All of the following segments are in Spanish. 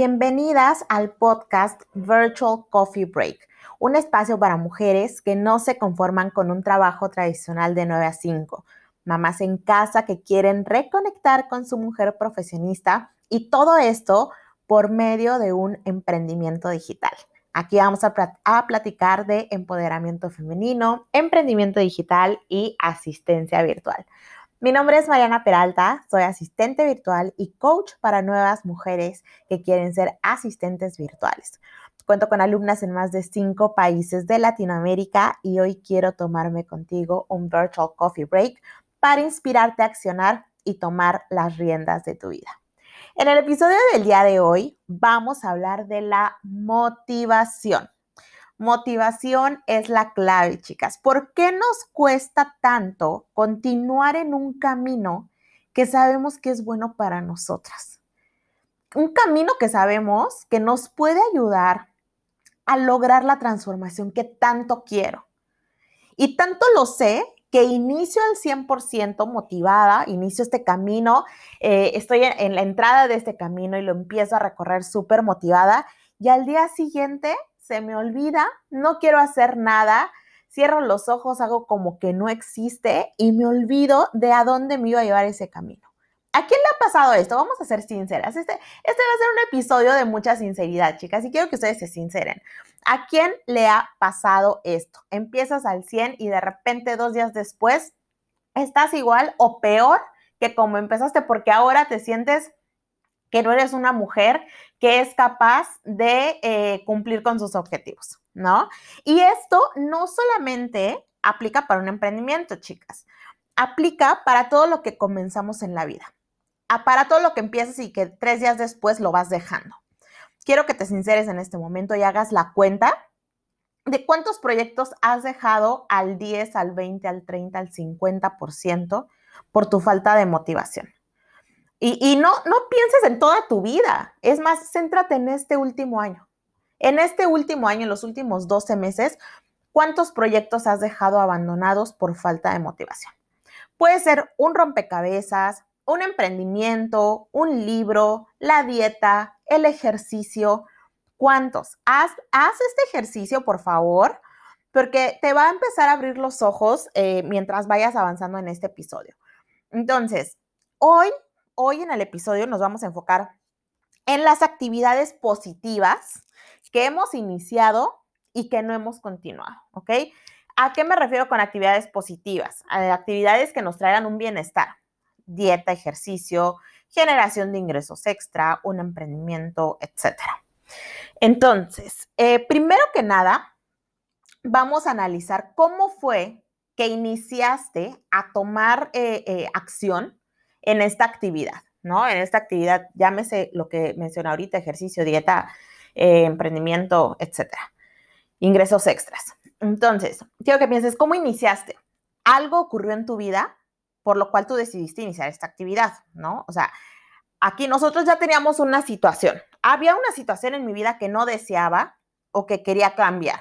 Bienvenidas al podcast Virtual Coffee Break, un espacio para mujeres que no se conforman con un trabajo tradicional de 9 a 5, mamás en casa que quieren reconectar con su mujer profesionista y todo esto por medio de un emprendimiento digital. Aquí vamos a platicar de empoderamiento femenino, emprendimiento digital y asistencia virtual. Mi nombre es Mariana Peralta, soy asistente virtual y coach para nuevas mujeres que quieren ser asistentes virtuales. Cuento con alumnas en más de 5 países de Latinoamérica y hoy quiero tomarme contigo un Virtual Coffee Break para inspirarte a accionar y tomar las riendas de tu vida. En el episodio del día de hoy vamos a hablar de la motivación. Motivación es la clave, chicas. ¿Por qué nos cuesta tanto continuar en un camino que sabemos que es bueno para nosotras? Un camino que sabemos que nos puede ayudar a lograr la transformación que tanto quiero. Y tanto lo sé que inicio al 100% motivada, inicio este camino, estoy en la entrada de este camino y lo empiezo a recorrer súper motivada y al día siguiente se me olvida, no quiero hacer nada, cierro los ojos, hago como que no existe y me olvido de a dónde me iba a llevar ese camino. ¿A quién le ha pasado esto? Vamos a ser sinceras. Este va a ser un episodio de mucha sinceridad, chicas, y quiero que ustedes se sinceren. ¿A quién le ha pasado esto? Empiezas al 100 y de repente 2 días después estás igual o peor que como empezaste porque ahora te sientes que no eres una mujer que es capaz de cumplir con sus objetivos, ¿no? Y esto no solamente aplica para un emprendimiento, chicas. Aplica para todo lo que comenzamos en la vida. Para todo lo que empiezas y que 3 días después lo vas dejando. Quiero que te sinceres en este momento y hagas la cuenta de cuántos proyectos has dejado al 10, al 20, al 30, al 50% por tu falta de motivación. Y no pienses en toda tu vida. Es más, céntrate en este último año. En este último año, en los últimos 12 meses, ¿cuántos proyectos has dejado abandonados por falta de motivación? Puede ser un rompecabezas, un emprendimiento, un libro, la dieta, el ejercicio. ¿Cuántos? Haz este ejercicio, por favor, porque te va a empezar a abrir los ojos mientras vayas avanzando en este episodio. Entonces, Hoy en el episodio nos vamos a enfocar en las actividades positivas que hemos iniciado y que no hemos continuado, ¿ok? ¿A qué me refiero con actividades positivas? A actividades que nos traigan un bienestar, dieta, ejercicio, generación de ingresos extra, un emprendimiento, etc. Entonces, primero que nada, vamos a analizar cómo fue que iniciaste a tomar acción en esta actividad, ¿no? En esta actividad, llámese lo que mencioné ahorita, ejercicio, dieta, emprendimiento, etcétera, ingresos extras. Entonces, quiero que pienses, ¿cómo iniciaste? Algo ocurrió en tu vida por lo cual tú decidiste iniciar esta actividad, ¿no? O sea, aquí nosotros ya teníamos una situación. Había una situación en mi vida que no deseaba o que quería cambiar.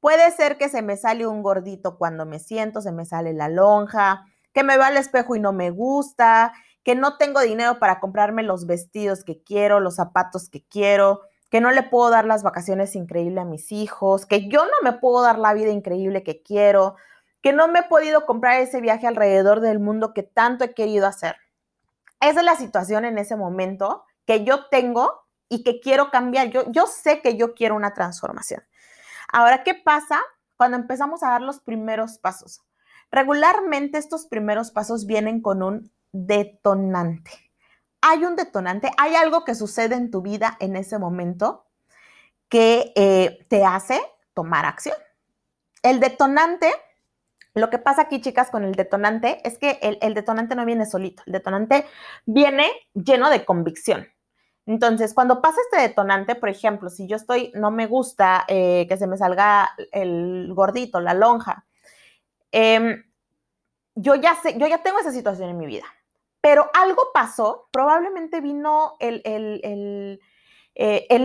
Puede ser que se me sale un gordito cuando me siento, se me sale la lonja, que me veo al espejo y no me gusta, que no tengo dinero para comprarme los vestidos que quiero, los zapatos que quiero, que no le puedo dar las vacaciones increíbles a mis hijos, que yo no me puedo dar la vida increíble que quiero, que no me he podido comprar ese viaje alrededor del mundo que tanto he querido hacer. Esa es la situación en ese momento que yo tengo y que quiero cambiar. Yo sé que yo quiero una transformación. Ahora, ¿qué pasa cuando empezamos a dar los primeros pasos? Regularmente estos primeros pasos vienen con un detonante. Hay un detonante, hay algo que sucede en tu vida en ese momento que te hace tomar acción. El detonante, lo que pasa aquí, chicas, con el detonante es que el detonante no viene solito. El detonante viene lleno de convicción. Entonces, cuando pasa este detonante, por ejemplo, si yo estoy, no me gusta que se me salga el gordito, la lonja, yo ya tengo esa situación en mi vida, pero algo pasó, probablemente vino el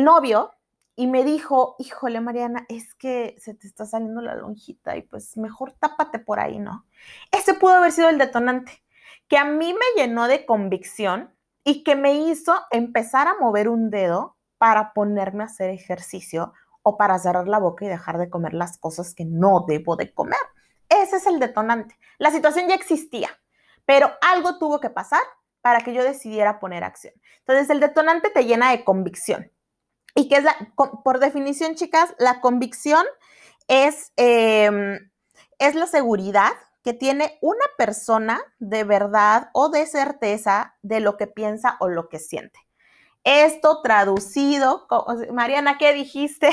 novio y me dijo, híjole Mariana, es que se te está saliendo la lonjita y pues mejor tápate por ahí, ¿no? Ese pudo haber sido el detonante que a mí me llenó de convicción y que me hizo empezar a mover un dedo para ponerme a hacer ejercicio o para cerrar la boca y dejar de comer las cosas que no debo de comer. Ese es el detonante. La situación ya existía, pero algo tuvo que pasar para que yo decidiera poner acción. Entonces, el detonante te llena de convicción. ¿Y qué es por definición, chicas? La convicción es la seguridad que tiene una persona de verdad o de certeza de lo que piensa o lo que siente. Esto traducido, Mariana, ¿qué dijiste?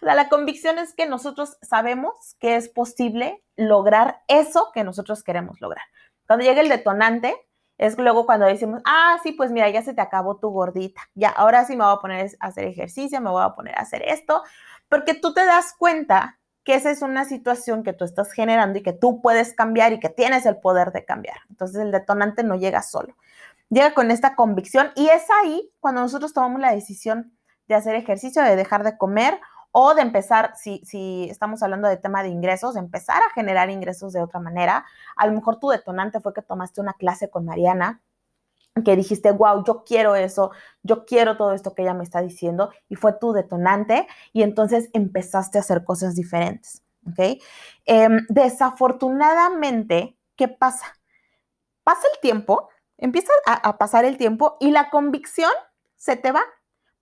La convicción es que nosotros sabemos que es posible lograr eso que nosotros queremos lograr. Cuando llega el detonante, es luego cuando decimos, ah, sí, pues mira, ya se te acabó tu gordita. Ya, ahora sí me voy a poner a hacer ejercicio, me voy a poner a hacer esto. Porque tú te das cuenta que esa es una situación que tú estás generando y que tú puedes cambiar y que tienes el poder de cambiar. Entonces, el detonante no llega solo. Llega con esta convicción y es ahí cuando nosotros tomamos la decisión de hacer ejercicio, de dejar de comer o de empezar, si estamos hablando de tema de ingresos, de empezar a generar ingresos de otra manera. A lo mejor tu detonante fue que tomaste una clase con Mariana, que dijiste, wow, yo quiero eso, yo quiero todo esto que ella me está diciendo, y fue tu detonante, y entonces empezaste a hacer cosas diferentes, ¿ok? Desafortunadamente, ¿qué pasa? Pasa el tiempo, empieza a pasar el tiempo y la convicción se te va.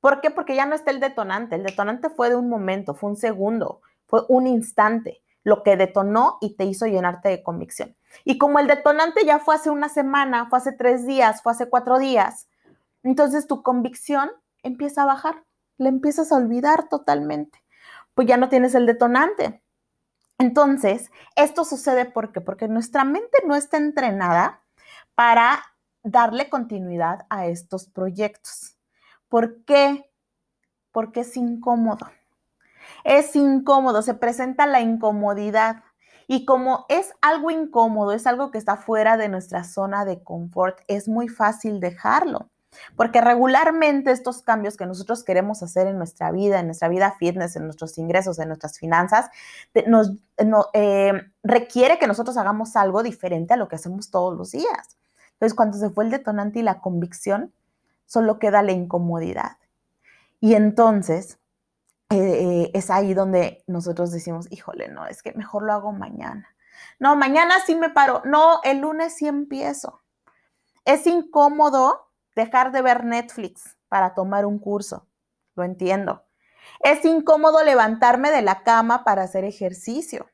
¿Por qué? Porque ya no está el detonante. El detonante fue de un momento, fue un segundo, fue un instante lo que detonó y te hizo llenarte de convicción. Y como el detonante ya fue hace una semana, fue hace 3 días, fue hace 4 días, entonces tu convicción empieza a bajar, la empiezas a olvidar totalmente. Pues ya no tienes el detonante. Entonces, esto sucede porque nuestra mente no está entrenada para darle continuidad a estos proyectos. ¿Por qué? Porque es incómodo. Es incómodo, se presenta la incomodidad. Y como es algo incómodo, es algo que está fuera de nuestra zona de confort, es muy fácil dejarlo. Porque regularmente estos cambios que nosotros queremos hacer en nuestra vida fitness, en nuestros ingresos, en nuestras finanzas, requiere que nosotros hagamos algo diferente a lo que hacemos todos los días. Entonces, cuando se fue el detonante y la convicción, solo queda la incomodidad. Y entonces, es ahí donde nosotros decimos, híjole, no, es que mejor lo hago mañana. No, mañana sí me paro. No, el lunes sí empiezo. Es incómodo dejar de ver Netflix para tomar un curso. Lo entiendo. Es incómodo levantarme de la cama para hacer ejercicio.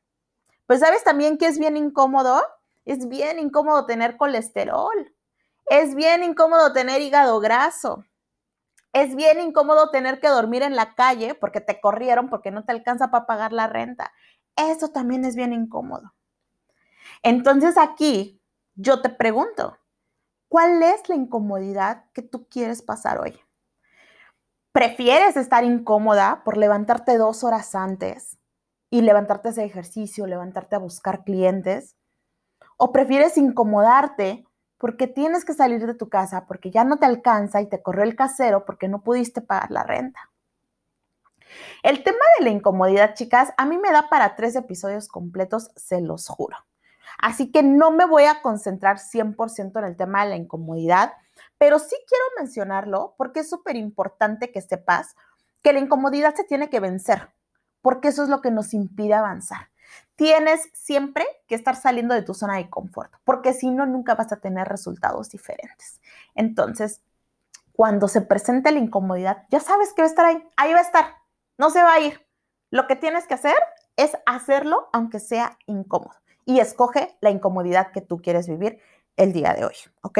Pues, ¿sabes también qué es bien incómodo? Es bien incómodo tener colesterol. Es bien incómodo tener hígado graso. Es bien incómodo tener que dormir en la calle porque te corrieron, porque no te alcanza para pagar la renta. Eso también es bien incómodo. Entonces aquí yo te pregunto, ¿cuál es la incomodidad que tú quieres pasar hoy? ¿Prefieres estar incómoda por levantarte 2 horas antes y levantarte a hacer ejercicio, levantarte a buscar clientes? ¿O prefieres incomodarte porque tienes que salir de tu casa, porque ya no te alcanza y te corrió el casero porque no pudiste pagar la renta? El tema de la incomodidad, chicas, a mí me da para 3 episodios completos, se los juro. Así que no me voy a concentrar 100% en el tema de la incomodidad, pero sí quiero mencionarlo porque es súper importante que sepas que la incomodidad se tiene que vencer, porque eso es lo que nos impide avanzar. Tienes siempre que estar saliendo de tu zona de confort, porque si no, nunca vas a tener resultados diferentes. Entonces, cuando se presente la incomodidad, ya sabes que va a estar ahí. Ahí va a estar. No se va a ir. Lo que tienes que hacer es hacerlo aunque sea incómodo. Y escoge la incomodidad que tú quieres vivir el día de hoy, ¿ok?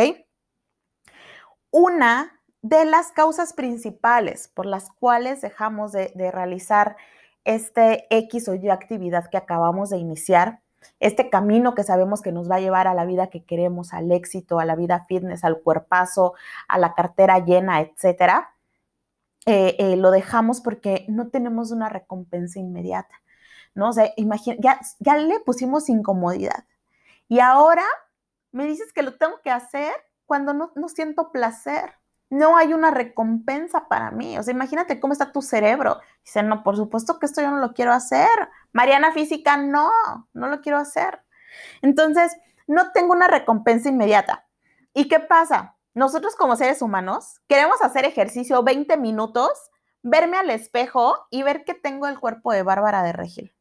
Una de las causas principales por las cuales dejamos de realizar este X o Y actividad que acabamos de iniciar, este camino que sabemos que nos va a llevar a la vida que queremos, al éxito, a la vida fitness, al cuerpazo, a la cartera llena, etcétera, lo dejamos porque no tenemos una recompensa inmediata, ¿no? O sea, imagina, ya le pusimos incomodidad y ahora me dices que lo tengo que hacer cuando no siento placer. No hay una recompensa para mí. O sea, imagínate cómo está tu cerebro. Dice, no, por supuesto que esto yo no lo quiero hacer. Mariana Física, no lo quiero hacer. Entonces, no tengo una recompensa inmediata. ¿Y qué pasa? nosotros como seres humanos queremos hacer ejercicio 20 minutos, verme al espejo y ver que tengo el cuerpo de Bárbara de Regil.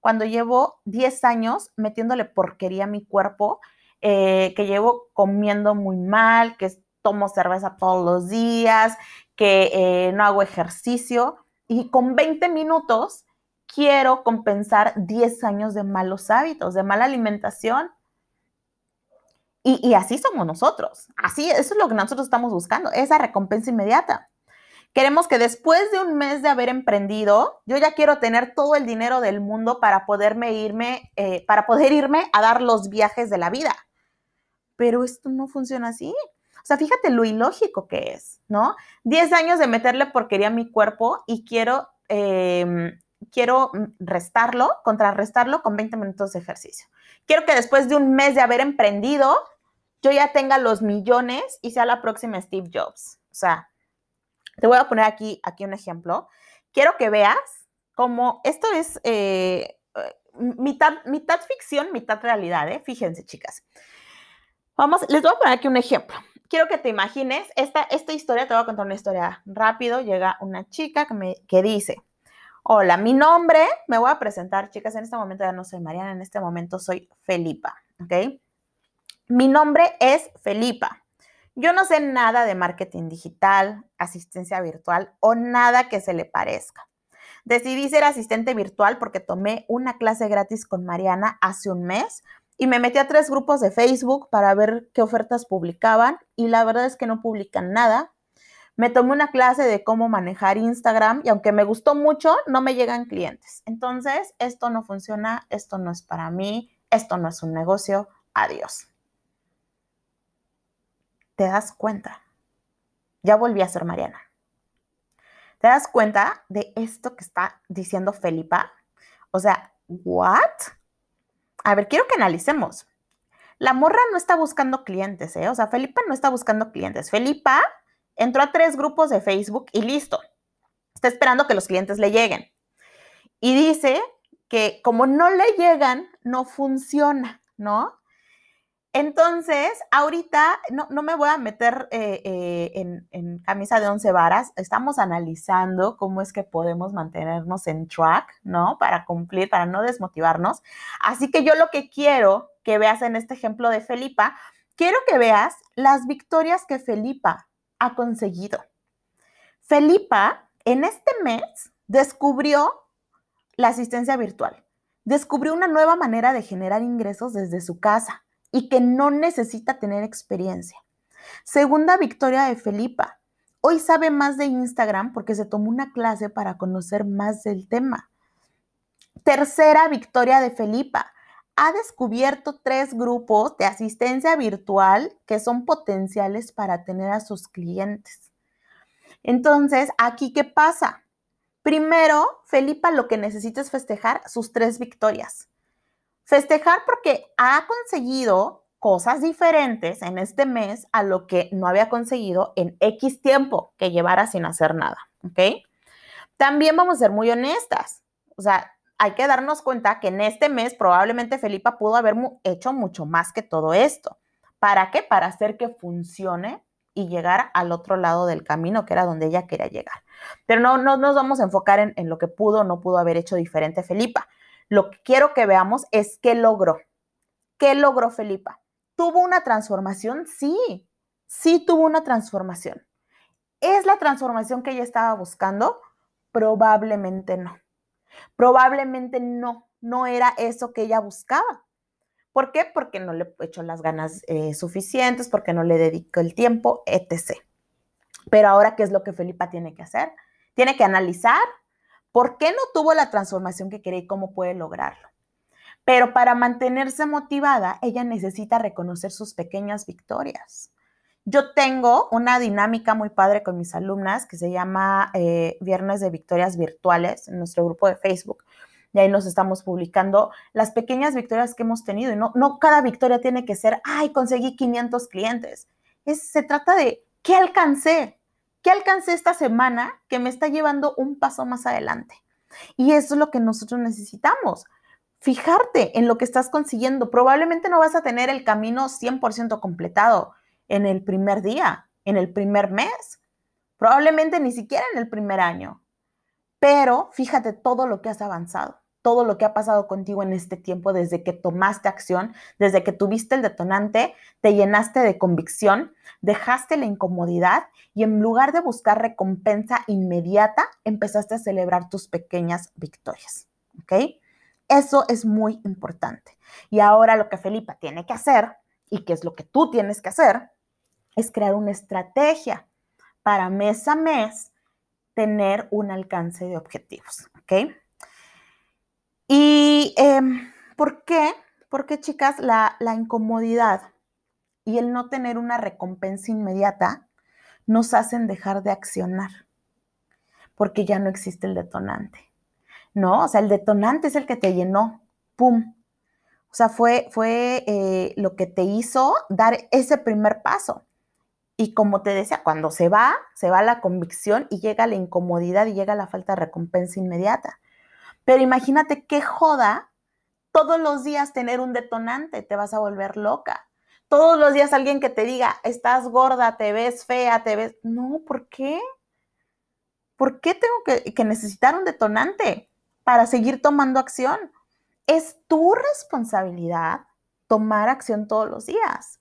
Cuando llevo 10 años metiéndole porquería a mi cuerpo, que llevo comiendo muy mal, que tomo cerveza todos los días, que no hago ejercicio, y con 20 minutos quiero compensar 10 años de malos hábitos, de mala alimentación. Y así somos nosotros. Así, eso es lo que nosotros estamos buscando, esa recompensa inmediata. Queremos que después de un mes de haber emprendido, yo ya quiero tener todo el dinero del mundo para poder irme a dar los viajes de la vida. Pero esto no funciona así. O sea, fíjate lo ilógico que es, ¿no? 10 años de meterle porquería a mi cuerpo y quiero contrarrestarlo con 20 minutos de ejercicio. Quiero que después de un mes de haber emprendido, yo ya tenga los millones y sea la próxima Steve Jobs. O sea, te voy a poner aquí un ejemplo. Quiero que veas cómo esto es mitad ficción, mitad realidad, ¿eh? Fíjense, chicas. Les voy a poner aquí un ejemplo. Quiero que te imagines esta historia. Te voy a contar una historia rápido. Llega una chica que dice: hola, mi nombre, me voy a presentar, chicas, en este momento ya no soy Mariana, en este momento soy Felipa, ¿ok? Mi nombre es Felipa. Yo no sé nada de marketing digital, asistencia virtual o nada que se le parezca. Decidí ser asistente virtual porque tomé una clase gratis con Mariana hace un mes y me metí a 3 grupos de Facebook para ver qué ofertas publicaban y la verdad es que no publican nada. Me tomé una clase de cómo manejar Instagram y aunque me gustó mucho, no me llegan clientes. Entonces, esto no funciona, esto no es para mí, esto no es un negocio, adiós. Te das cuenta, ya volví a ser Mariana. ¿Te das cuenta de esto que está diciendo Felipa? O sea, ¿what? A ver, quiero que analicemos. La morra no está buscando clientes, ¿eh? O sea, Felipa no está buscando clientes. Felipa entró a 3 grupos de Facebook y listo. Está esperando que los clientes le lleguen. Y dice que como no le llegan, no funciona, ¿no? Entonces, ahorita no me voy a meter en camisa de 11 varas. Estamos analizando cómo es que podemos mantenernos en track, ¿no? Para cumplir, para no desmotivarnos. Así que yo lo que quiero que veas en este ejemplo de Felipa, quiero que veas las victorias que Felipa ha conseguido. Felipa, en este mes, descubrió la asistencia virtual. Descubrió una nueva manera de generar ingresos desde su casa y que no necesita tener experiencia. Segunda victoria de Felipa. Hoy sabe más de Instagram porque se tomó una clase para conocer más del tema. Tercera victoria de Felipa. Ha descubierto 3 grupos de asistencia virtual que son potenciales para tener a sus clientes. Entonces, ¿aquí qué pasa? Primero, Felipa lo que necesita es festejar sus 3 victorias. Festejar porque ha conseguido cosas diferentes en este mes a lo que no había conseguido en X tiempo que llevara sin hacer nada, ¿ok? También vamos a ser muy honestas. O sea, hay que darnos cuenta que en este mes probablemente Felipa pudo haber hecho mucho más que todo esto. ¿Para qué? Para hacer que funcione y llegar al otro lado del camino, que era donde ella quería llegar. Pero no nos vamos a enfocar en lo que pudo o no pudo haber hecho diferente Felipa. Lo que quiero que veamos es qué logró. ¿Qué logró Felipa? ¿Tuvo una transformación? Sí, sí tuvo una transformación. ¿Es la transformación que ella estaba buscando? Probablemente no. Probablemente no era eso que ella buscaba. ¿Por qué? Porque no le echó las ganas suficientes, porque no le dedicó el tiempo, etc. Pero ahora, ¿qué es lo que Felipa tiene que hacer? Tiene que analizar por qué no tuvo la transformación que quería y cómo puede lograrlo. Pero para mantenerse motivada, ella necesita reconocer sus pequeñas victorias. Yo tengo una dinámica muy padre con mis alumnas que se llama Viernes de Victorias Virtuales en nuestro grupo de Facebook. Y ahí nos estamos publicando las pequeñas victorias que hemos tenido. Y no cada victoria tiene que ser, ¡ay, conseguí 500 clientes! Se trata de, ¿qué alcancé? ¿Qué alcancé esta semana que me está llevando un paso más adelante? Y eso es lo que nosotros necesitamos. Fijarte en lo que estás consiguiendo. Probablemente no vas a tener el camino 100% completado. en el primer día, en el primer mes, probablemente ni siquiera en el primer año. Pero fíjate todo lo que has avanzado, todo lo que ha pasado contigo en este tiempo desde que tomaste acción, desde que tuviste el detonante, te llenaste de convicción, dejaste la incomodidad y en lugar de buscar recompensa inmediata, empezaste a celebrar tus pequeñas victorias, ¿ok? Eso es muy importante. Y ahora lo que Felipa tiene que hacer y que es lo que tú tienes que hacer es crear una estrategia para mes a mes tener un alcance de objetivos, ¿ok? Y ¿por qué? Porque, chicas, la incomodidad y el no tener una recompensa inmediata nos hacen dejar de accionar porque ya no existe el detonante, ¿no? O sea, el detonante es el que te llenó, ¡pum! O sea, fue lo que te hizo dar ese primer paso. Y como te decía, cuando se va la convicción y llega la incomodidad y llega la falta de recompensa inmediata. Pero imagínate qué joda todos los días tener un detonante, te vas a volver loca. Todos los días alguien que te diga, estás gorda, te ves fea, te ves... No, ¿por qué? ¿Por qué tengo que necesitar un detonante para seguir tomando acción? Es tu responsabilidad tomar acción todos los días.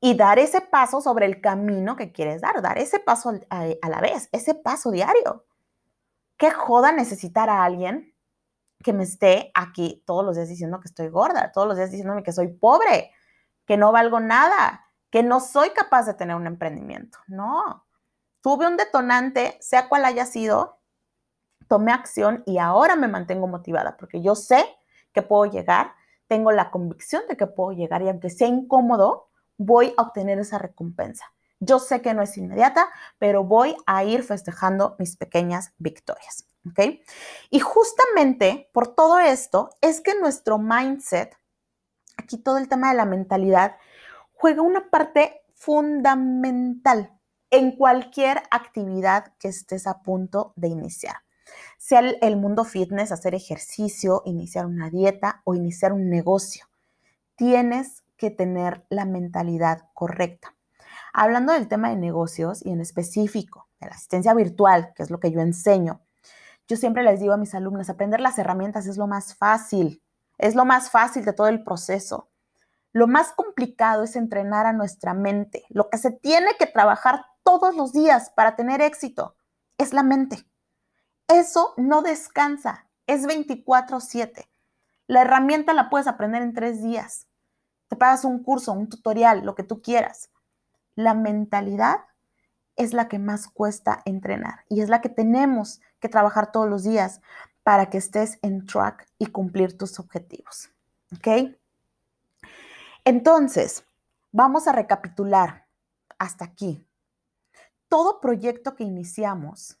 Y dar ese paso sobre el camino que quieres dar ese paso a la vez, ese paso diario. ¿Qué joda necesitar a alguien que me esté aquí todos los días diciendo que estoy gorda, todos los días diciéndome que soy pobre, que no valgo nada, que no soy capaz de tener un emprendimiento? No. Tuve un detonante, sea cual haya sido, tomé acción y ahora me mantengo motivada porque yo sé que puedo llegar, tengo la convicción de que puedo llegar y aunque sea incómodo, voy a obtener esa recompensa. Yo sé que no es inmediata, pero voy a ir festejando mis pequeñas victorias, ¿ok? Y justamente por todo esto es que nuestro mindset, aquí todo el tema de la mentalidad, juega una parte fundamental en cualquier actividad que estés a punto de iniciar. Sea el mundo fitness, hacer ejercicio, iniciar una dieta o iniciar un negocio. Tienes que tener la mentalidad correcta. Hablando del tema de negocios y en específico de la asistencia virtual, que es lo que yo enseño, yo siempre les digo a mis alumnas, aprender las herramientas es lo más fácil. Es lo más fácil de todo el proceso. Lo más complicado es entrenar a nuestra mente. Lo que se tiene que trabajar todos los días para tener éxito es la mente. Eso no descansa. Es 24/7. La herramienta la puedes aprender en 3 días. Te pagas un curso, un tutorial, lo que tú quieras. La mentalidad es la que más cuesta entrenar y es la que tenemos que trabajar todos los días para que estés en track y cumplir tus objetivos, ¿ok? Entonces, vamos a recapitular hasta aquí. Todo proyecto que iniciamos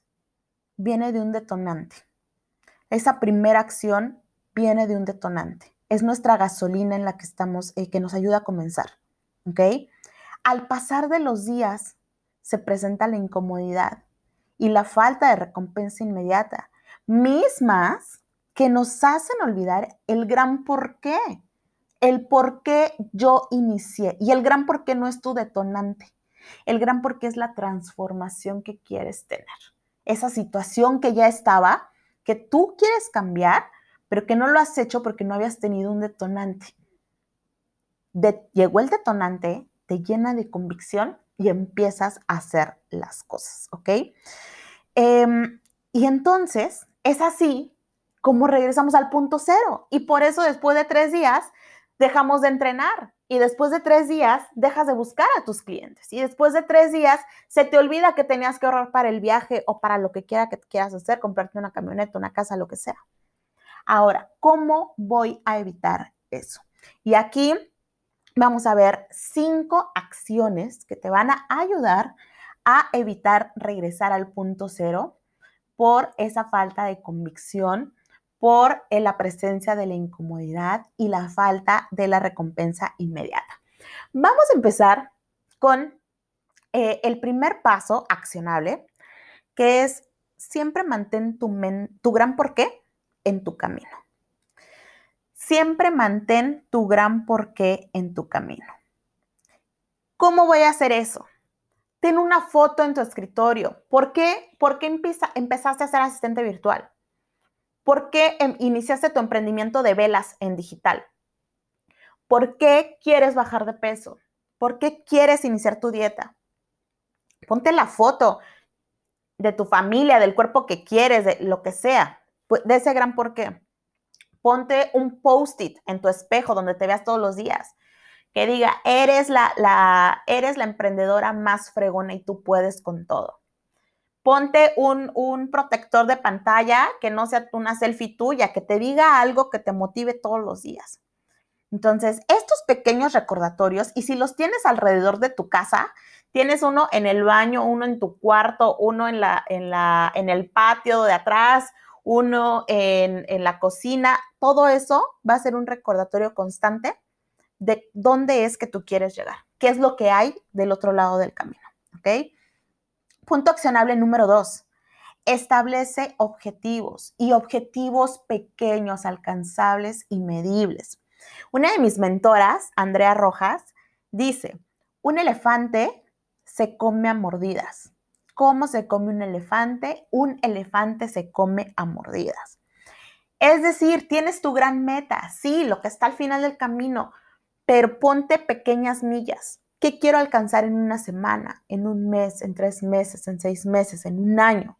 viene de un detonante. Esa primera acción viene de un detonante. Es nuestra gasolina en la que estamos, que nos ayuda a comenzar, ¿ok? Al pasar de los días, se presenta la incomodidad y la falta de recompensa inmediata, mismas que nos hacen olvidar el gran porqué, el por qué yo inicié. Y el gran porqué no es tu detonante, el gran porqué es la transformación que quieres tener. Esa situación que ya estaba, que tú quieres cambiar, pero que no lo has hecho porque no habías tenido un detonante. Llegó el detonante, te llena de convicción y empiezas a hacer las cosas, ¿ok? Y entonces es así como regresamos al punto cero. Y por eso después de 3 días dejamos de entrenar. Y después de 3 días dejas de buscar a tus clientes. Y después de 3 días se te olvida que tenías que ahorrar para el viaje o para lo que quiera que quieras hacer, comprarte una camioneta, una casa, lo que sea. Ahora, ¿cómo voy a evitar eso? Y aquí vamos a ver 5 acciones que te van a ayudar a evitar regresar al punto cero por esa falta de convicción, por la presencia de la incomodidad y la falta de la recompensa inmediata. Vamos a empezar con el primer paso accionable, que es siempre mantén tu gran porqué en tu camino. Siempre mantén tu gran porqué en tu camino. ¿Cómo voy a hacer eso? Ten una foto en tu escritorio. ¿Por qué? ¿Por qué empezaste a ser asistente virtual? ¿Por qué iniciaste tu emprendimiento de velas en digital? ¿Por qué quieres bajar de peso? ¿Por qué quieres iniciar tu dieta? Ponte la foto de tu familia, del cuerpo que quieres, de lo que sea, de ese gran por qué. Ponte un post-it en tu espejo donde te veas todos los días que diga, eres la emprendedora más fregona y tú puedes con todo. Ponte un protector de pantalla que no sea una selfie tuya, que te diga algo que te motive todos los días. Entonces, estos pequeños recordatorios, y si los tienes alrededor de tu casa, tienes uno en el baño, uno en tu cuarto, uno en el patio de atrás, uno en la cocina, todo eso va a ser un recordatorio constante de dónde es que tú quieres llegar, qué es lo que hay del otro lado del camino, ¿ok? Punto accionable número 2, establece objetivos y objetivos pequeños, alcanzables y medibles. Una de mis mentoras, Andrea Rojas, dice, un elefante se come a mordidas. ¿Cómo se come un elefante? Un elefante se come a mordidas. Es decir, tienes tu gran meta, sí, lo que está al final del camino, pero ponte pequeñas millas. ¿Qué quiero alcanzar en una semana, en un mes, en 3 meses, en 6 meses, en un año?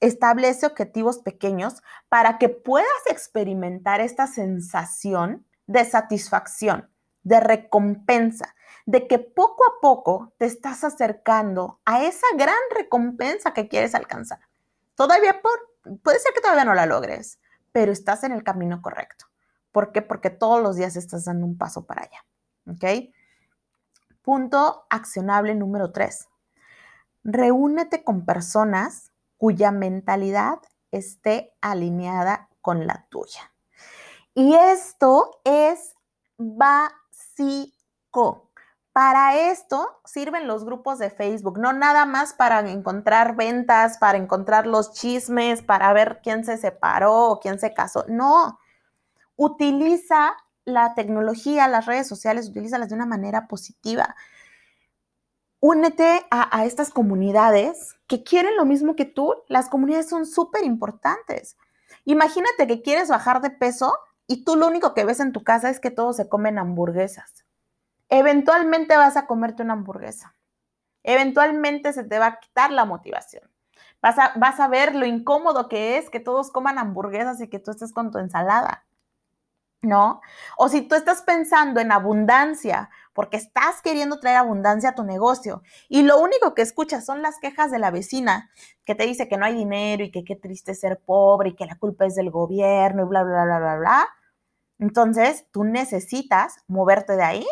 Establece objetivos pequeños para que puedas experimentar esta sensación de satisfacción, de recompensa, de que poco a poco te estás acercando a esa gran recompensa que quieres alcanzar. Todavía puede ser que todavía no la logres, pero estás en el camino correcto. ¿Por qué? Porque todos los días estás dando un paso para allá. ¿Okay? Punto accionable número 3. Reúnete con personas cuya mentalidad esté alineada con la tuya. Y esto es básico. Para esto sirven los grupos de Facebook, no nada más para encontrar ventas, para encontrar los chismes, para ver quién se separó o quién se casó. No, utiliza la tecnología, las redes sociales, utilízalas de una manera positiva. Únete a estas comunidades que quieren lo mismo que tú. Las comunidades son súper importantes. Imagínate que quieres bajar de peso y tú lo único que ves en tu casa es que todos se comen hamburguesas. Eventualmente vas a comerte una hamburguesa. Eventualmente se te va a quitar la motivación. Vas a ver lo incómodo que es que todos coman hamburguesas y que tú estés con tu ensalada, ¿no? O si tú estás pensando en abundancia, porque estás queriendo traer abundancia a tu negocio y lo único que escuchas son las quejas de la vecina que te dice que no hay dinero y que qué triste ser pobre y que la culpa es del gobierno y bla, bla, bla, bla, bla. Entonces, tú necesitas moverte de ahí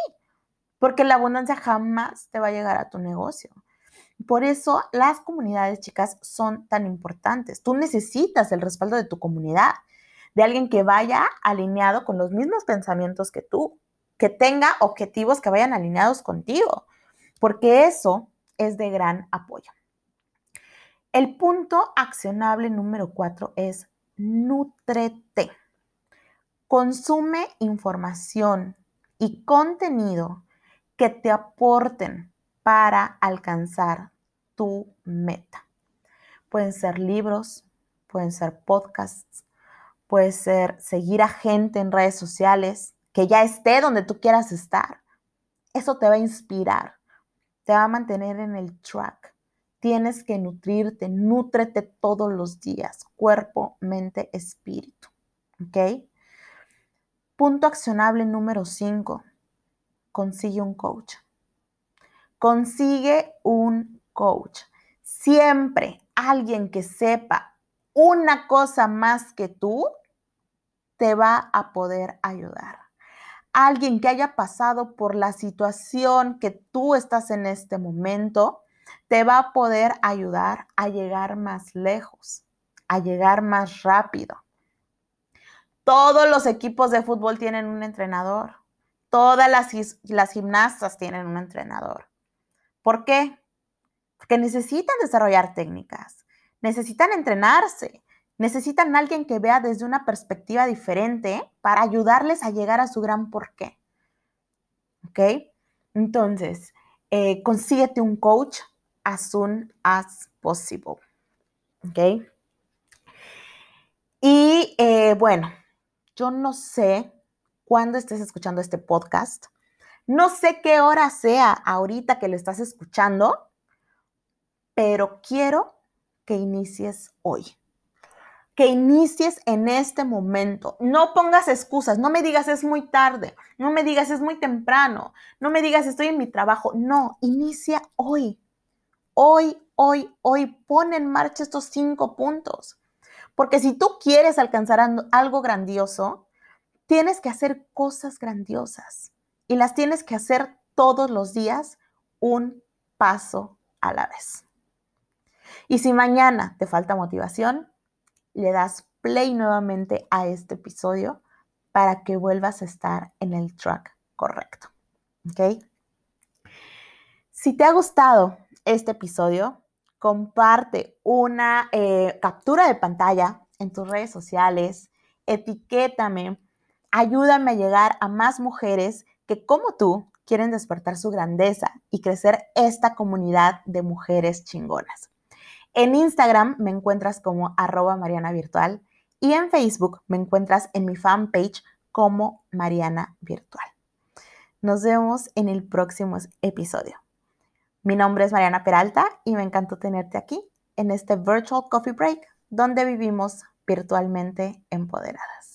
porque la abundancia jamás te va a llegar a tu negocio. Por eso las comunidades, chicas, son tan importantes. Tú necesitas el respaldo de tu comunidad, de alguien que vaya alineado con los mismos pensamientos que tú, que tenga objetivos que vayan alineados contigo, porque eso es de gran apoyo. El punto accionable número 4 es nútrete. Consume información y contenido que te aporten para alcanzar tu meta. Pueden ser libros, pueden ser podcasts, puede ser seguir a gente en redes sociales que ya esté donde tú quieras estar. Eso te va a inspirar, te va a mantener en el track. Tienes que nutrirte, nútrete todos los días, cuerpo, mente, espíritu. ¿Ok? Punto accionable número 5. Consigue un coach. Consigue un coach. Siempre alguien que sepa una cosa más que tú te va a poder ayudar. Alguien que haya pasado por la situación que tú estás en este momento te va a poder ayudar a llegar más lejos, a llegar más rápido. Todos los equipos de fútbol tienen un entrenador. Todas las gimnastas tienen un entrenador. ¿Por qué? Porque necesitan desarrollar técnicas, necesitan entrenarse. Necesitan a alguien que vea desde una perspectiva diferente para ayudarles a llegar a su gran porqué. ¿Ok? Entonces, consíguete un coach as soon as possible. ¿Ok? Y bueno, yo no sé cuándo estés escuchando este podcast. No sé qué hora sea ahorita que lo estás escuchando, pero quiero que inicies hoy. Que inicies en este momento. No pongas excusas. No me digas es muy tarde. No me digas es muy temprano. No me digas estoy en mi trabajo. No, inicia hoy. Hoy. Pon en marcha estos 5 puntos. Porque si tú quieres alcanzar algo grandioso, tienes que hacer cosas grandiosas. Y las tienes que hacer todos los días, un paso a la vez. Y si mañana te falta motivación, le das play nuevamente a este episodio para que vuelvas a estar en el track correcto. ¿Ok? Si te ha gustado este episodio, comparte una captura de pantalla en tus redes sociales, etiquétame, ayúdame a llegar a más mujeres que como tú quieren despertar su grandeza y crecer esta comunidad de mujeres chingonas. En Instagram me encuentras como @marianavirtual y en Facebook me encuentras en mi fanpage como Mariana Virtual. Nos vemos en el próximo episodio. Mi nombre es Mariana Peralta y me encantó tenerte aquí en este Virtual Coffee Break, donde vivimos virtualmente empoderadas.